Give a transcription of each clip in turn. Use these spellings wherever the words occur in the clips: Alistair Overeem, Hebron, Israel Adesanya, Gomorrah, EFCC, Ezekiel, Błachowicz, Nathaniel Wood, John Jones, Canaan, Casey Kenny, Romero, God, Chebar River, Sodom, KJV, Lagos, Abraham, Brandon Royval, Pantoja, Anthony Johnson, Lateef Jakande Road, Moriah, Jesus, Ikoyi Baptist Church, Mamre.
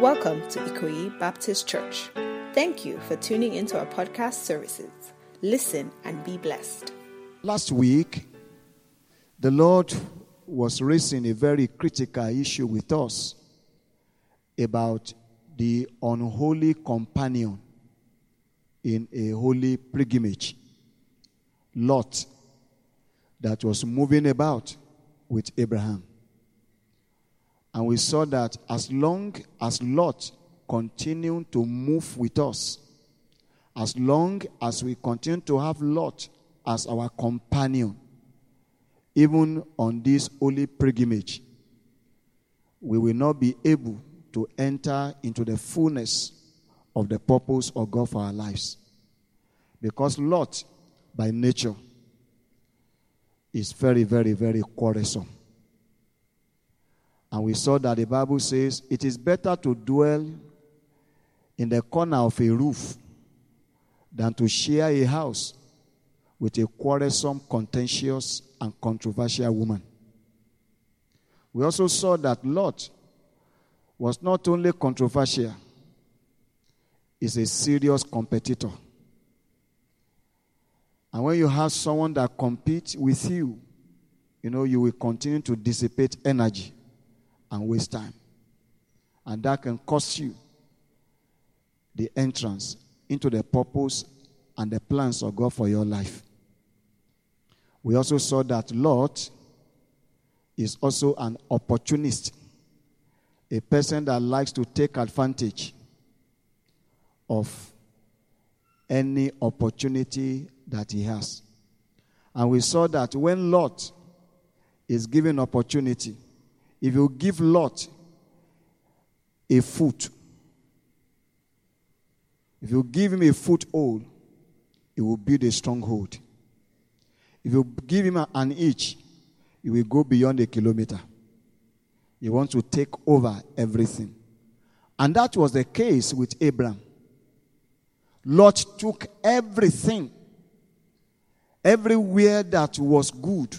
Welcome to Ikoyi Baptist Church. Thank you for tuning into our podcast services. Listen and be blessed. Last week, the Lord was raising a very critical issue with us about the unholy companion in a holy pilgrimage, Lot, that was moving about with Abraham. And we saw that as long as Lot continued to move with us, as long as we continue to have Lot as our companion, even on this holy pilgrimage, we will not be able to enter into the fullness of the purpose of God for our lives. Because Lot, by nature, is very, very, very quarrelsome. And we saw that the Bible says, it is better to dwell in the corner of a roof than to share a house with a quarrelsome, contentious, and controversial woman. We also saw that Lot was not only controversial, he's a serious competitor. And when you have someone that competes with you, you will continue to dissipate energy and waste time. And that can cost you the entrance into the purpose and the plans of God for your life. We also saw that Lot is also an opportunist, a person that likes to take advantage of any opportunity that he has. And we saw that when Lot is given opportunity, if you give Lot a foot, if you give him a foothold, he will build a stronghold. If you give him an inch, he will go beyond a kilometer. He wants to take over everything. And that was the case with Abraham. Lot took everything, everywhere that was good,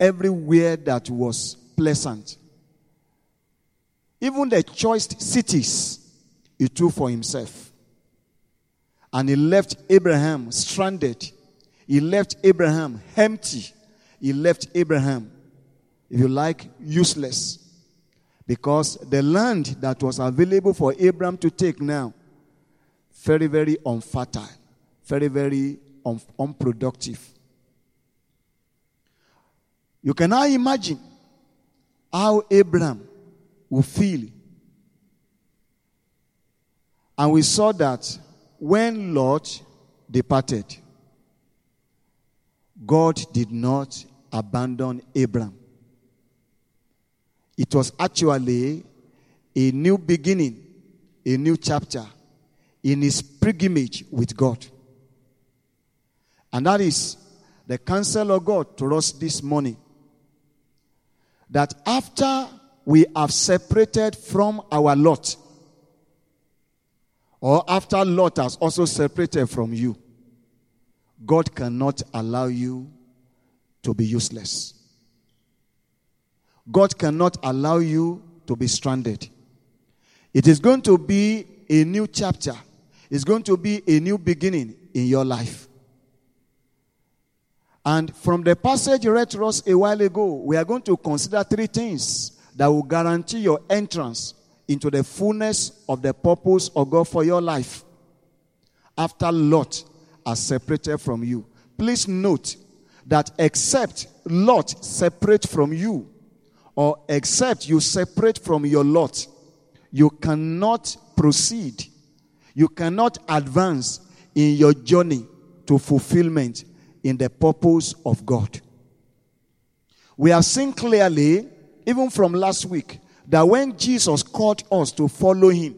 everywhere that was pleasant. Even the choice cities he took for himself. And he left Abraham stranded. He left Abraham empty. He left Abraham, if you like, useless. Because the land that was available for Abraham to take now, very, very unfertile, very, very unproductive. You can now imagine how Abraham will feel. And we saw that when Lot departed, God did not abandon Abraham. It was actually a new beginning, a new chapter in his pilgrimage with God. And that is the counsel of God to us this morning. That after we have separated from our Lot, or after Lot has also separated from you, God cannot allow you to be useless. God cannot allow you to be stranded. It is going to be a new chapter. It's going to be a new beginning in your life. And from the passage read to us a while ago, we are going to consider three things that will guarantee your entrance into the fullness of the purpose of God for your life after Lot has separated from you. Please note that except Lot separate from you, or except you separate from your Lot, you cannot proceed, you cannot advance in your journey to fulfillment in the purpose of God. We have seen clearly, even from last week, that when Jesus called us to follow him,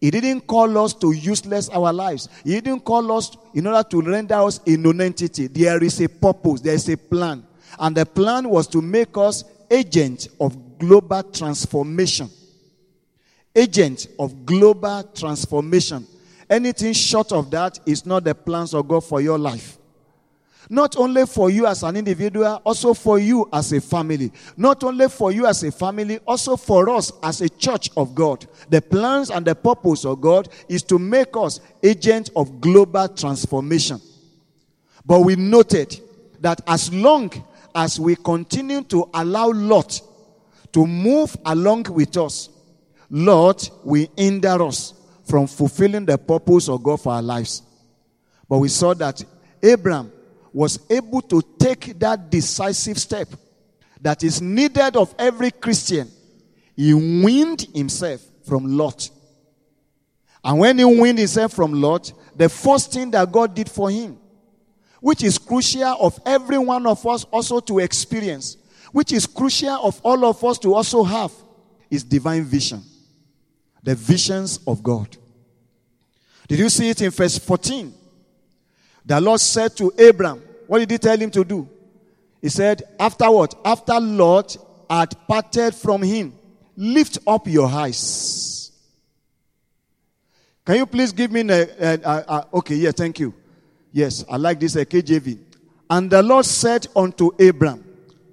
he didn't call us to useless our lives. He didn't call us in order to render us a non-entity. There is a purpose, there is a plan. And the plan was to make us agents of global transformation. Agents of global transformation. Anything short of that is not the plans of God for your life. Not only for you as an individual, also for you as a family. Not only for you as a family, also for us as a church of God. The plans and the purpose of God is to make us agents of global transformation. But we noted that as long as we continue to allow Lot to move along with us, Lot will hinder us from fulfilling the purpose of God for our lives. But we saw that Abraham was able to take that decisive step that is needed of every Christian. He weaned himself from Lot. And when he weaned himself from Lot, the first thing that God did for him, which is crucial of every one of us also to experience, which is crucial of all of us to also have, is divine vision. The visions of God. Did you see it in verse 14? The Lord said to Abram, what did he tell him to do? He said, after what? After Lot had parted from him, lift up your eyes. Can you please give me okay, yeah, thank you. Yes, I like this KJV. And the Lord said unto Abram,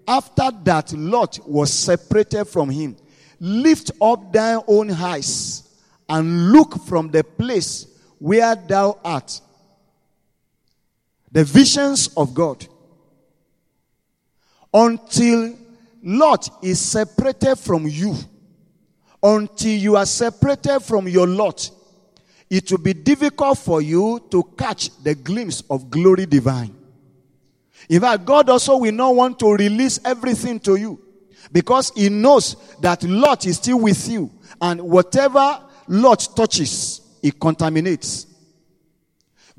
after that Lot was separated from him, lift up thine own eyes and look from the place where thou art. The visions of God. Until Lot is separated from you, until you are separated from your Lot, it will be difficult for you to catch the glimpse of glory divine. In fact, God also will not want to release everything to you because he knows that Lot is still with you, and whatever Lot touches, it contaminates.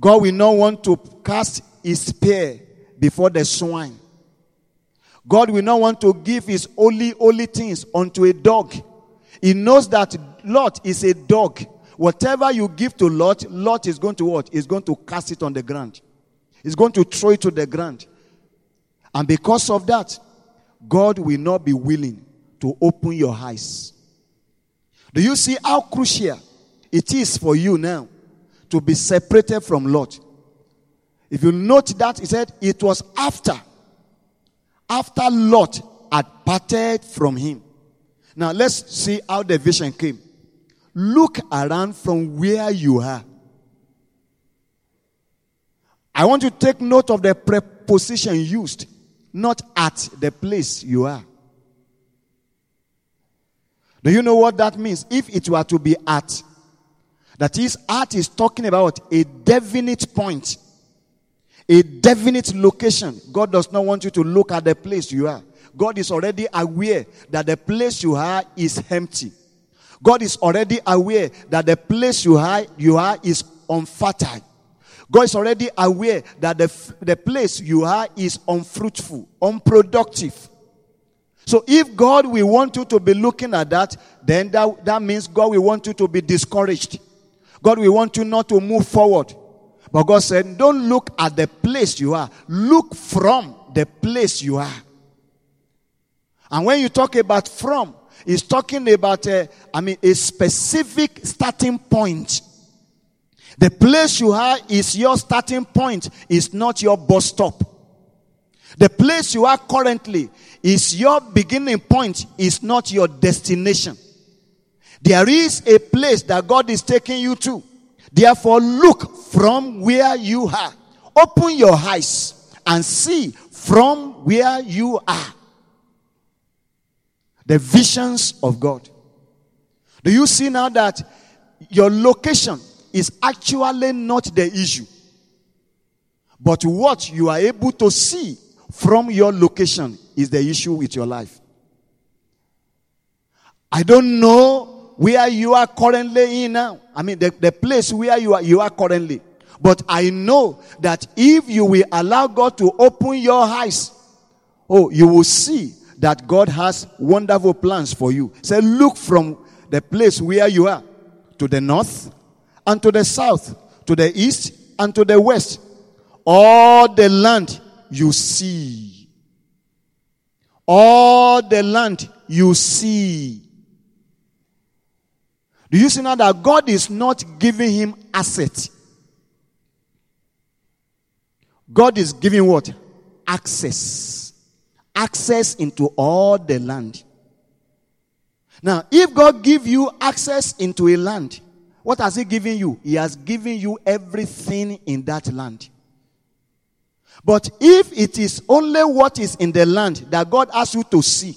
God will not want to cast his spear before the swine. God will not want to give his holy things unto a dog. He knows that Lot is a dog. Whatever you give to Lot, Lot is going to what? He's going to cast it on the ground. He's going to throw it to the ground. And because of that, God will not be willing to open your eyes. Do you see how crucial it is for you now to be separated from Lot? If you note that, he said it was after Lot had parted from him. Now let's see how the vision came. Look around from where you are. I want you to take note of the preposition used, not at the place you are. Do you know what that means? If it were to be at, that is, at is talking about a definite point, a definite location. God does not want you to look at the place you are. God is already aware that the place you are is empty. God is already aware that the place you are is unfertile. God is already aware that the place you are is unfruitful, unproductive. So if God will want you to be looking at that, then that means God will want you to be discouraged. God will want you not to move forward. But God said, don't look at the place you are. Look from the place you are. And when you talk about from, it's talking about a specific starting point. The place you are is your starting point, is not your bus stop. The place you are currently is your beginning point, is not your destination. There is a place that God is taking you to. Therefore, look from where you are. Open your eyes and see from where you are. The visions of God. Do you see now that your location is actually not the issue, but what you are able to see from your location is the issue with your life? I don't know where you are currently in now. The place where you are currently. But I know that if you will allow God to open your eyes, you will see that God has wonderful plans for you. So look from the place where you are to the north, and to the south, to the east, and to the west. All the land you see. All the land you see. Do you see now that God is not giving him assets? God is giving what? Access. Access into all the land. Now, if God gives you access into a land, what has He given you? He has given you everything in that land. But if it is only what is in the land that God asks you to see,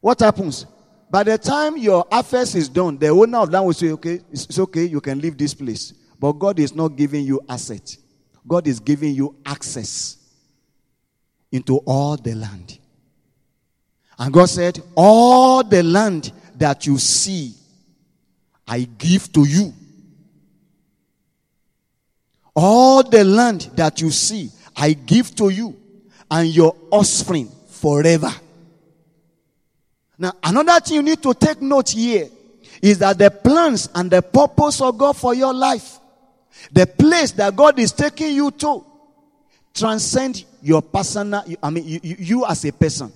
what happens? By the time your affairs is done, the owner of land will say, okay, it's okay, you can leave this place. But God is not giving you asset. God is giving you access into all the land. And God said, all the land that you see, I give to you. All the land that you see, I give to you and your offspring forever. Now, another thing you need to take note here is that the plans and the purpose of God for your life, the place that God is taking you to, transcend your personal, you as a person.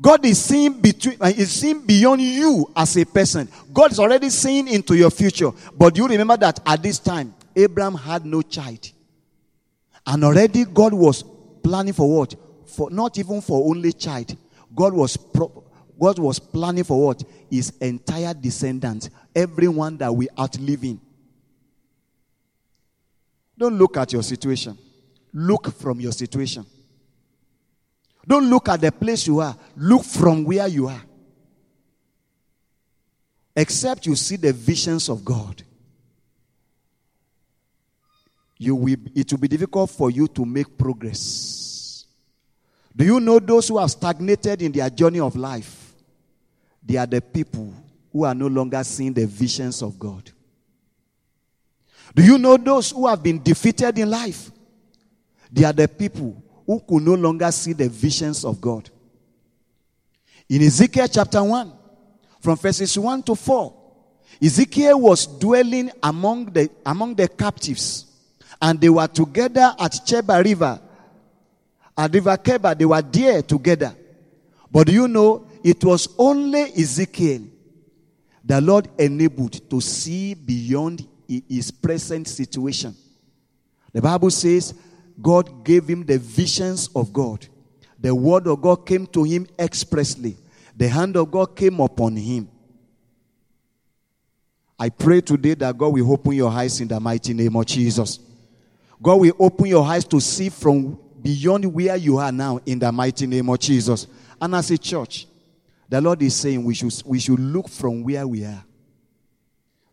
God is seeing beyond you as a person. God is already seeing into your future. But you remember that at this time, Abraham had no child. And already God was planning for what? For not even for only child. God was planning for what? His entire descendants. Everyone that we outlive in. Don't look at your situation. Look from your situation. Don't look at the place you are. Look from where you are. Except you see the visions of God, it will be difficult for you to make progress. Do you know those who have stagnated in their journey of life? They are the people who are no longer seeing the visions of God. Do you know those who have been defeated in life? They are the people who could no longer see the visions of God. In Ezekiel chapter 1, from verses 1 to 4, Ezekiel was dwelling among the captives. And they were together at Chebar River. At River Chebar, they were there together. But you know, it was only Ezekiel the Lord enabled to see beyond his present situation. The Bible says God gave him the visions of God. The word of God came to him expressly. The hand of God came upon him. I pray today that God will open your eyes in the mighty name of Jesus. God will open your eyes to see from beyond where you are now in the mighty name of Jesus. And as a church, the Lord is saying we should look from where we are.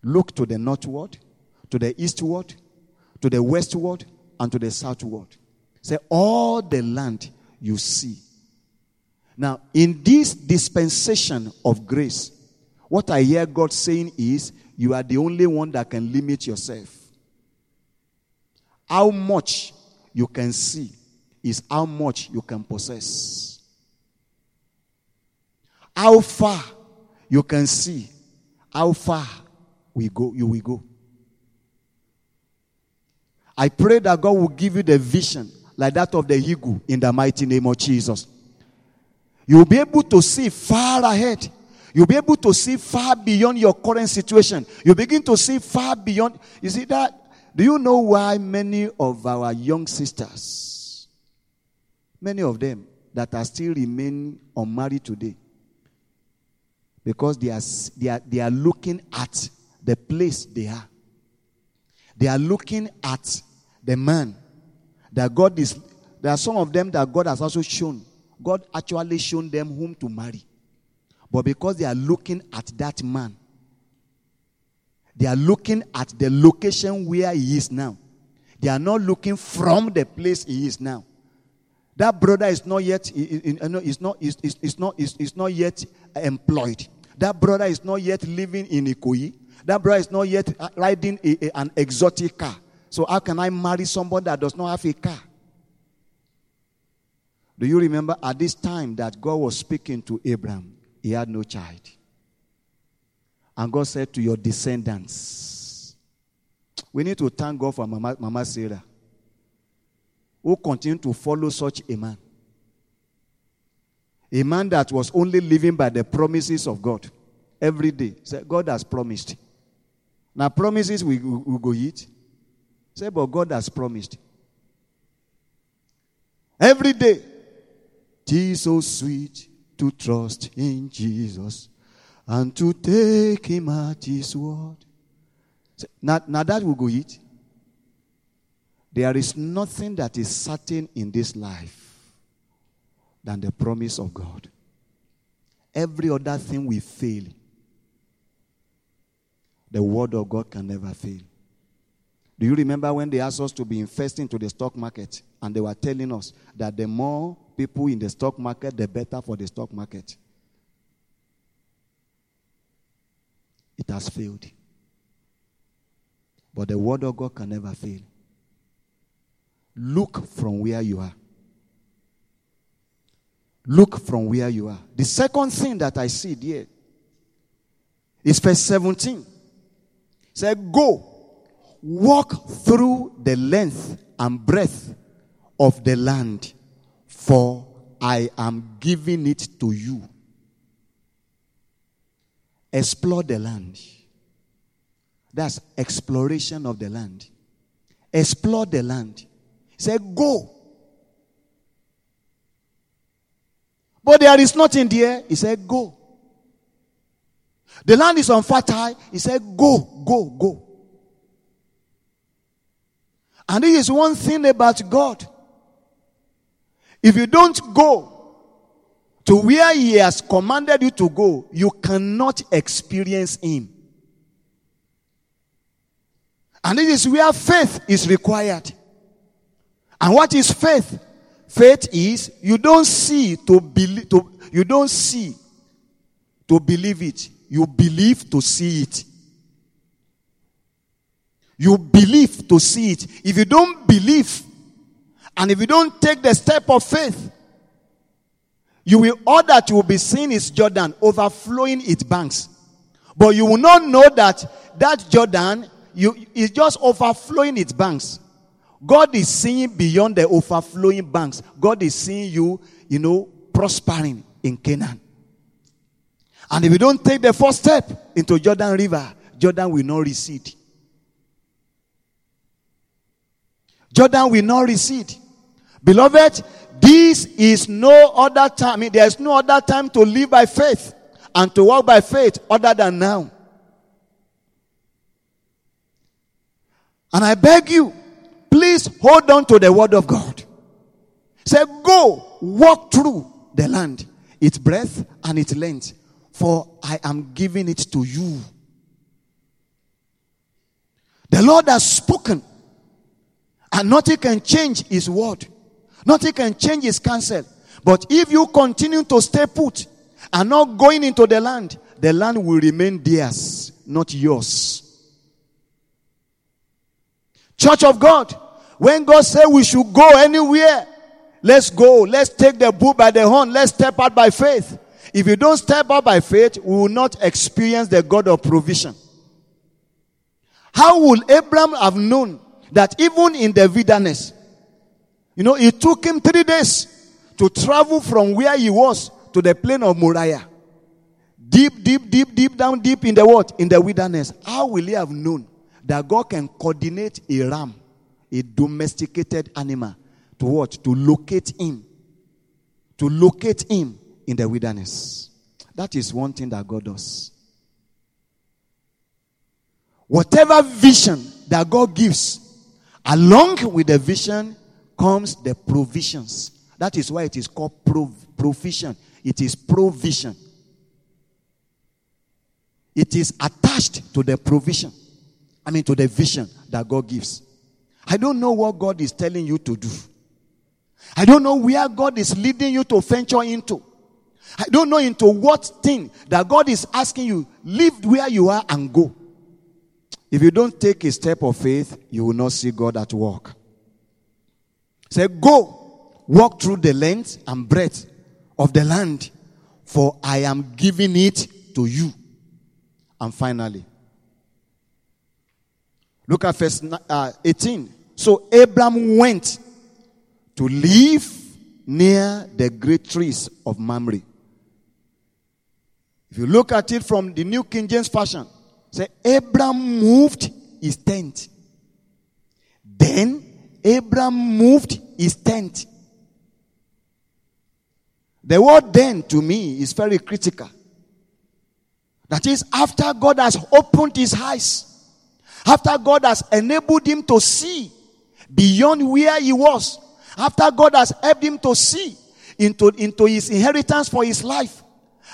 Look to the northward, to the eastward, to the westward, and to the southward. Say, all the land you see. Now, in this dispensation of grace, what I hear God saying is, you are the only one that can limit yourself. How much you can see is how much you can possess. How far you can see, how far you will go. I pray that God will give you the vision like that of the eagle in the mighty name of Jesus. You will be able to see far ahead. You will be able to see far beyond your current situation. You begin to see far beyond. You see that? Do you know why many of our young sisters, many of them that are still remain unmarried today, because they are looking at the place they are. They are looking at the man that God is. There are some of them that God has also shown. God actually shown them whom to marry. But because they are looking at that man, they are looking at the location where he is now. They are not looking from the place he is now. That brother is not yet. Is not yet employed. That brother is not yet living in Ikoyi. That brother is not yet riding an exotic car. So how can I marry somebody that does not have a car? Do you remember at this time that God was speaking to Abraham? He had no child. And God said to your descendants. We need to thank God for Mama Sarah, who continued to follow such a man. A man that was only living by the promises of God. Every day. So God has promised. Now promises we go eat. Say, but God has promised. Every day, tis so sweet to trust in Jesus and to take him at his word. Say, now that will go it. There is nothing that is certain in this life than the promise of God. Every other thing will fail. The word of God can never fail. Do you remember when they asked us to be investing into the stock market and they were telling us that the more people in the stock market, the better for the stock market? It has failed. But the word of God can never fail. Look from where you are. Look from where you are. The second thing that I see there is verse 17. Said, go, walk through the length and breadth of the land, for I am giving it to you. Explore the land. That's exploration of the land. Explore the land. Say, go. But there is nothing there. He said, go. The land is unfertile. He said, go. And this is one thing about God. If you don't go to where he has commanded you to go, you cannot experience him. And this is where faith is required. And what is faith? Faith is you don't see to believe. You don't see to believe it. You believe to see it. You believe to see it. If you don't believe, and if you don't take the step of faith, you will all that you will be seeing is Jordan overflowing its banks, but you will not know that Jordan is just overflowing its banks. God is seeing beyond the overflowing banks. God is seeing you, prospering in Canaan. And if you don't take the first step into Jordan River, Jordan will not recede. Jordan will not recede. Beloved, this is no other time. I mean, there is no other time to live by faith and to walk by faith other than now. And I beg you, please hold on to the word of God. Say, go, walk through the land, its breadth and its length, for I am giving it to you. The Lord has spoken, and nothing can change his word. Nothing can change his counsel. But if you continue to stay put and not going into the land will remain theirs, not yours. Church of God, when God said we should go anywhere, let's go. Let's take the bull by the horn. Let's step out by faith. If you don't step out by faith, we will not experience the God of provision. How would Abraham have known that even in the wilderness, it took him 3 days to travel from where he was to the plain of Moriah. Deep down in the what? In the wilderness. How will he have known that God can coordinate a ram, a domesticated animal, to what? To locate him in the wilderness. That is one thing that God does. Whatever vision that God gives, along with the vision comes the provisions. That is why it is called provision. It is provision. It is attached to the provision. To the vision that God gives. I don't know what God is telling you to do. I don't know where God is leading you to venture into. I don't know into what thing that God is asking you, leave where you are and go. If you don't take a step of faith, you will not see God at work. Say, go, walk through the length and breadth of the land, for I am giving it to you. And finally, look at verse 18. So Abram went to live near the great trees of Mamre. If you look at it from the New King James Version, say Abram moved his tent Then Abraham moved his tent. The word "then" to me is very critical. That is, after God has opened his eyes, after God has enabled him to see beyond where he was, after God has helped him to see into his inheritance for his life,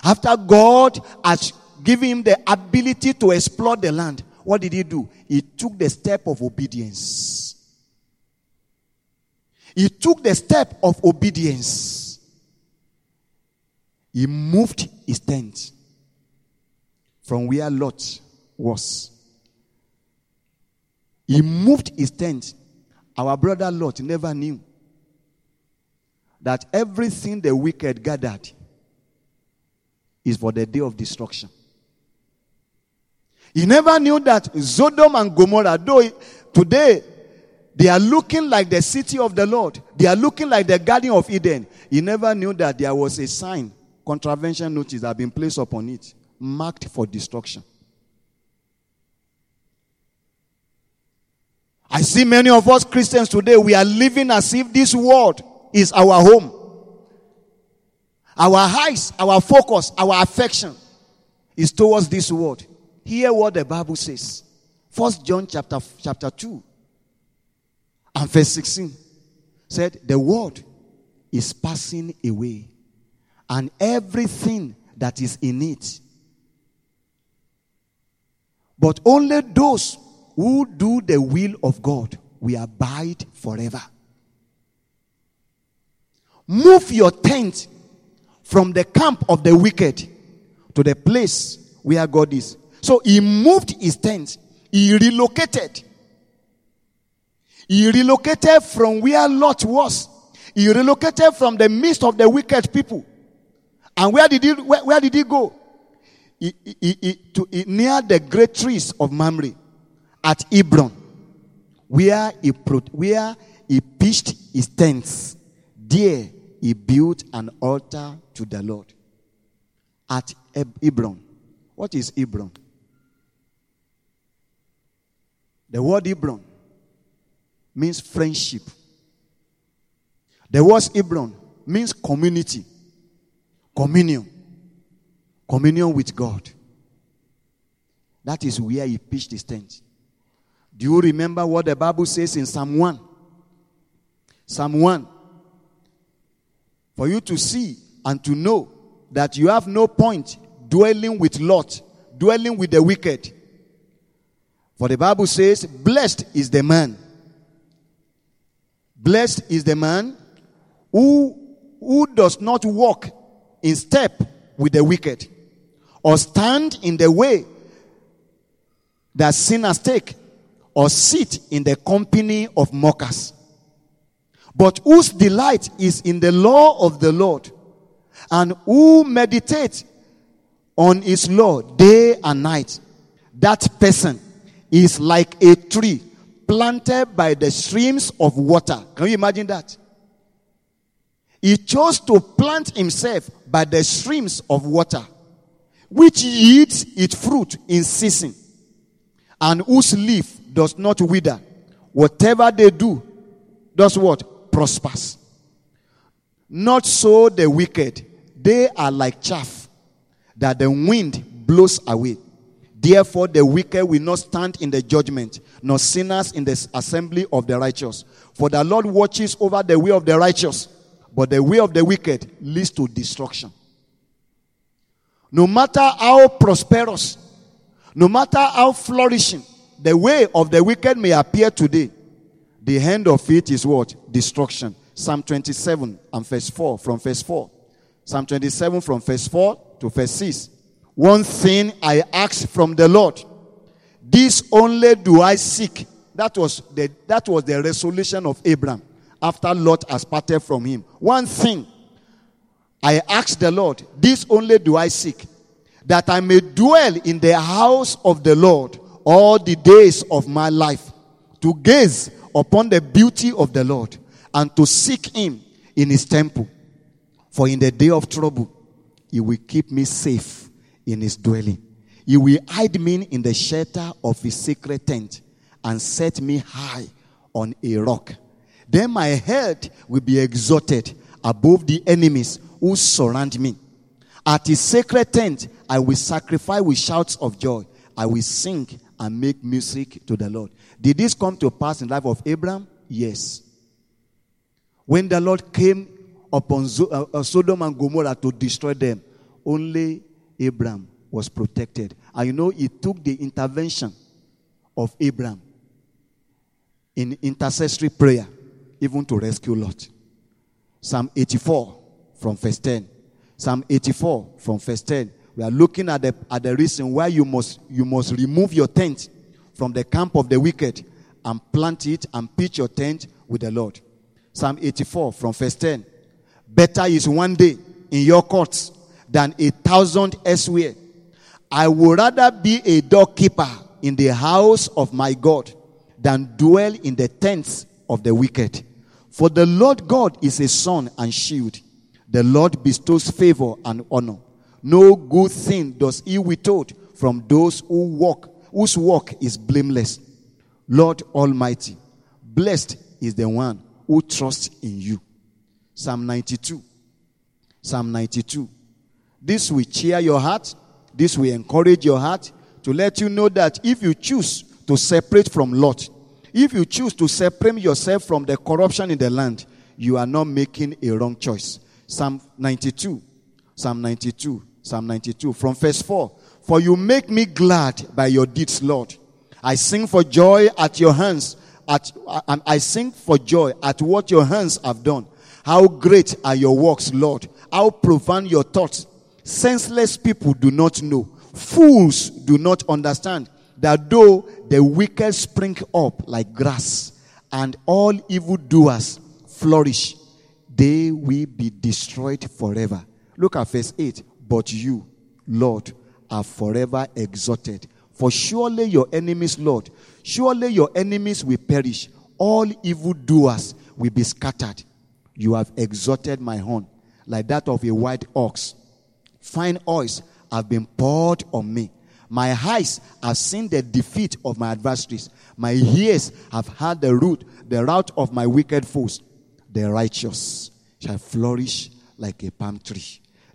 after God has given him the ability to explore the land, what did he do? He took the step of obedience. He took the step of obedience. He moved his tent from where Lot was. He moved his tent. Our brother Lot never knew that everything the wicked gathered is for the day of destruction. He never knew that Sodom and Gomorrah, though today they are looking like the city of the Lord, they are looking like the Garden of Eden. He never knew that there was a sign, contravention notice, that had been placed upon it, marked for destruction. I see many of us Christians today, we are living as if this world is our home. Our eyes, our focus, our affection is towards this world. Hear what the Bible says. 1 John chapter 2 and verse 16 said, "The world is passing away, and everything that is in it. But only those who do the will of God will abide forever." Move your tent from the camp of the wicked to the place where God is. So he moved his tent. He relocated. He relocated from where Lot was. He relocated from the midst of the wicked people. And where did he go? Near the great trees of Mamre at Hebron, where he pitched his tents. There he built an altar to the Lord at Hebron. What is Hebron? The word Hebron means friendship. The word Hebron means community, communion with God. That is where he pitched his tent. Do you remember what the Bible says in Psalm 1? Psalm 1. For you to see and to know that you have no point dwelling with Lot, dwelling with the wicked. For the Bible says, "Blessed is the man. Blessed is the man who does not walk in step with the wicked, or stand in the way that sinners take, or sit in the company of mockers. But whose delight is in the law of the Lord, and who meditates on his law day and night, that person is like a tree planted by the streams of water." Can you imagine that? He chose to plant himself by the streams of water, which yields its fruit in season, and whose leaf does not wither. Whatever they do does what? Prospers. Not so the wicked. They are like chaff that the wind blows away. Therefore the wicked will not stand in the judgment, nor sinners in the assembly of the righteous. For the Lord watches over the way of the righteous, but the way of the wicked leads to destruction. No matter how prosperous, no matter how flourishing the way of the wicked may appear today, the end of it is what? Destruction. Psalm 27 and verse 4, from verse 4. Psalm 27 from verse 4 to verse 6. "One thing I ask from the Lord, this only do I seek." That was the resolution of Abraham after Lot has parted from him. "One thing I ask the Lord, this only do I seek, that I may dwell in the house of the Lord all the days of my life, to gaze upon the beauty of the Lord, and to seek him in his temple. For in the day of trouble, he will keep me safe in his dwelling. He will hide me in the shelter of his sacred tent, and set me high on a rock. Then my head will be exalted above the enemies who surround me. At his sacred tent, I will sacrifice with shouts of joy. I will sing and make music to the Lord. Did this come to pass in the life of Abraham? Yes. When the Lord came upon Sodom and Gomorrah to destroy them, only Abraham was protected. And you know, it took the intervention of Abraham in intercessory prayer, even to rescue Lot. Psalm 84 from verse 10. Psalm 84 from verse 10. We are looking at the reason why you must remove your tent from the camp of the wicked and plant it and pitch your tent with the Lord. Psalm 84 from verse 10. Better is one day in your courts than 1,000 elsewhere. I would rather be a doorkeeper in the house of my God than dwell in the tents of the wicked. For the Lord God is a sun and shield. The Lord bestows favor and honor. No good thing does he withhold from those whose walk is blameless. Lord Almighty, blessed is the one who trusts in you. Psalm 92. This will cheer your heart. This will encourage your heart to let you know that if you choose to separate from Lot, if you choose to separate yourself from the corruption in the land, you are not making a wrong choice. Psalm 92 from verse 4. For you make me glad by your deeds, Lord. I sing for joy at your hands, and I sing for joy at what your hands have done. How great are your works, Lord. How profound your thoughts. Senseless people do not know. Fools do not understand that though the wicked spring up like grass and all evildoers flourish, they will be destroyed forever. Look at verse 8. But you, Lord, are forever exalted. For surely your enemies, Lord, surely your enemies will perish. All evildoers will be scattered. You have exalted my horn like that of a white ox. Fine oils have been poured on me. My eyes have seen the defeat of my adversaries. My ears have heard the rout of my wicked foes. The righteous shall flourish like a palm tree.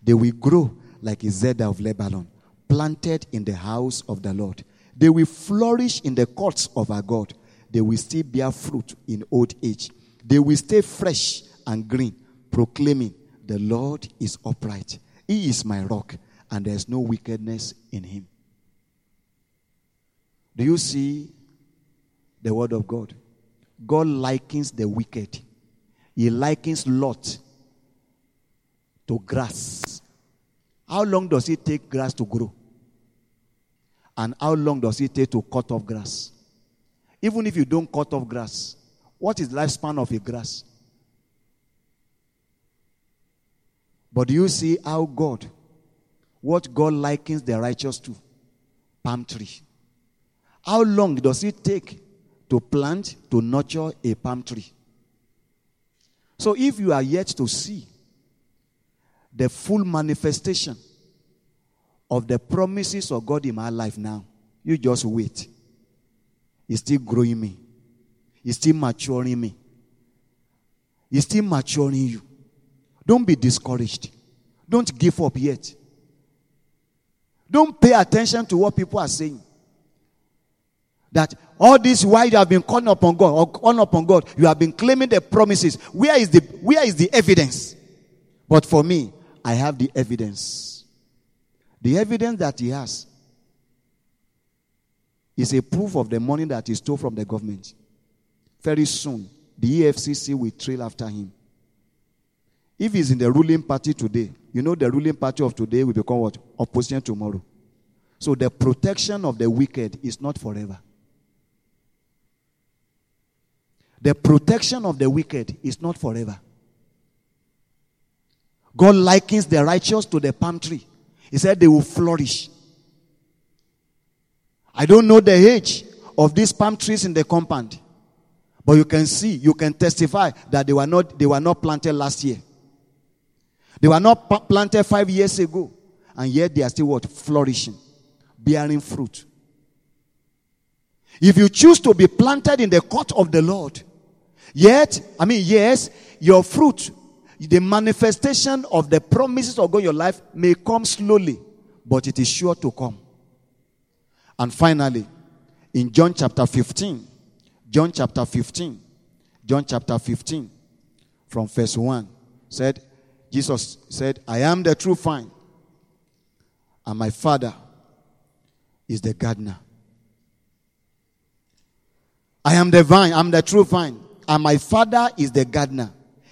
They will grow like a cedar of Lebanon, planted in the house of the Lord. They will flourish in the courts of our God. They will still bear fruit in old age. They will stay fresh and green, proclaiming, the Lord is upright. He is my rock, and there is no wickedness in him. Do you see the word of God? God likens the wicked. He likens Lot to grass. How long does it take grass to grow? And how long does it take to cut off grass? Even if you don't cut off grass, what is the lifespan of a grass? But do you see how God, what God likens the righteous to? Palm tree. How long does it take to plant, to nurture a palm tree? So if you are yet to see the full manifestation of the promises of God in my life now, you just wait. He's still growing me. He's still maturing me. He's still maturing you. Don't be discouraged. Don't give up yet. Don't pay attention to what people are saying. That all this while you have been calling upon God, you have been claiming the promises. Where is the evidence? But for me, I have the evidence. The evidence that he has is a proof of the money that he stole from the government. Very soon, the EFCC will trail after him. If he's in the ruling party today, you know the ruling party of today will become what? Opposition tomorrow. So the protection of the wicked is not forever. The protection of the wicked is not forever. God likens the righteous to the palm tree. He said they will flourish. I don't know the age of these palm trees in the compound, but you can testify that they were not planted last year. They were not planted 5 years ago, and yet they are still what? Flourishing, bearing fruit. If you choose to be planted in the court of the Lord, Yes, your fruit, the manifestation of the promises of God in your life may come slowly, but it is sure to come. And finally, in John chapter 15, from verse 1, Jesus said, I am the true vine, and my Father is the gardener. I am the vine, I'm the true vine, and my Father is the gardener.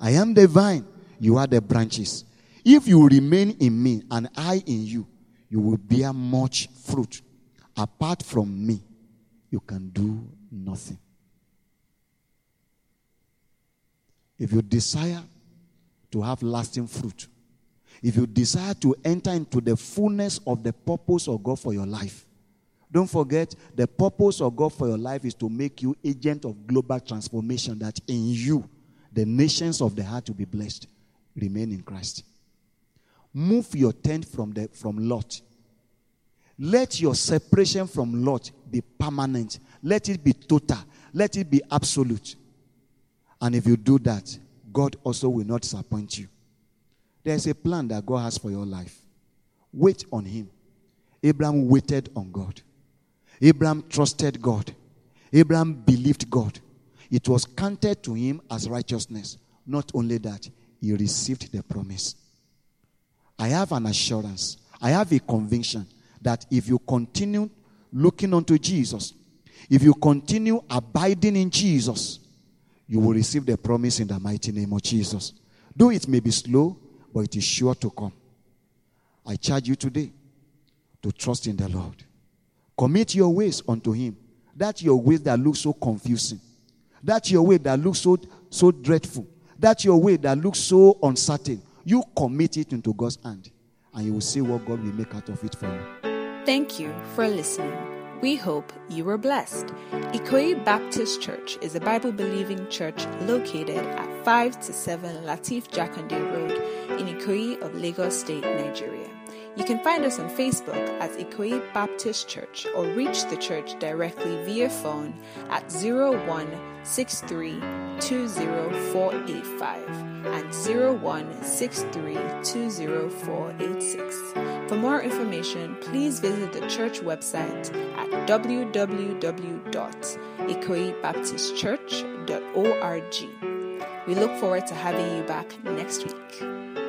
I am the vine, you are the branches. If you remain in me and I in you, you will bear much fruit. Apart from me, you can do nothing. If you desire to have lasting fruit, if you desire to enter into the fullness of the purpose of God for your life, don't forget, the purpose of God for your life is to make you agent of global transformation, that in you, the nations of the heart will be blessed. Remain in Christ. Move your tent from Lot. Let your separation from Lot be permanent. Let it be total. Let it be absolute. And if you do that, God also will not disappoint you. There is a plan that God has for your life. Wait on him. Abraham waited on God. Abraham trusted God. Abraham believed God. It was counted to him as righteousness. Not only that, he received the promise. I have an assurance. I have a conviction that if you continue looking unto Jesus, if you continue abiding in Jesus, you will receive the promise in the mighty name of Jesus. Though it may be slow, but it is sure to come. I charge you today to trust in the Lord. Commit your ways unto him. That's your way that looks so confusing. That's your way that looks so dreadful. That's your way that looks so uncertain. You commit it into God's hand, and you will see what God will make out of it for you. Thank you for listening. We hope you were blessed. Ikoyi Baptist Church is a Bible-believing church located at 5-7 Lateef Jakande Road in Ikoyi of Lagos State, Nigeria. You can find us on Facebook as Ikoyi Baptist Church or reach the church directly via phone at 0163-20485 and 0163-20486. For more information, please visit the church website at www.ikoyibaptistchurch.org. We look forward to having you back next week.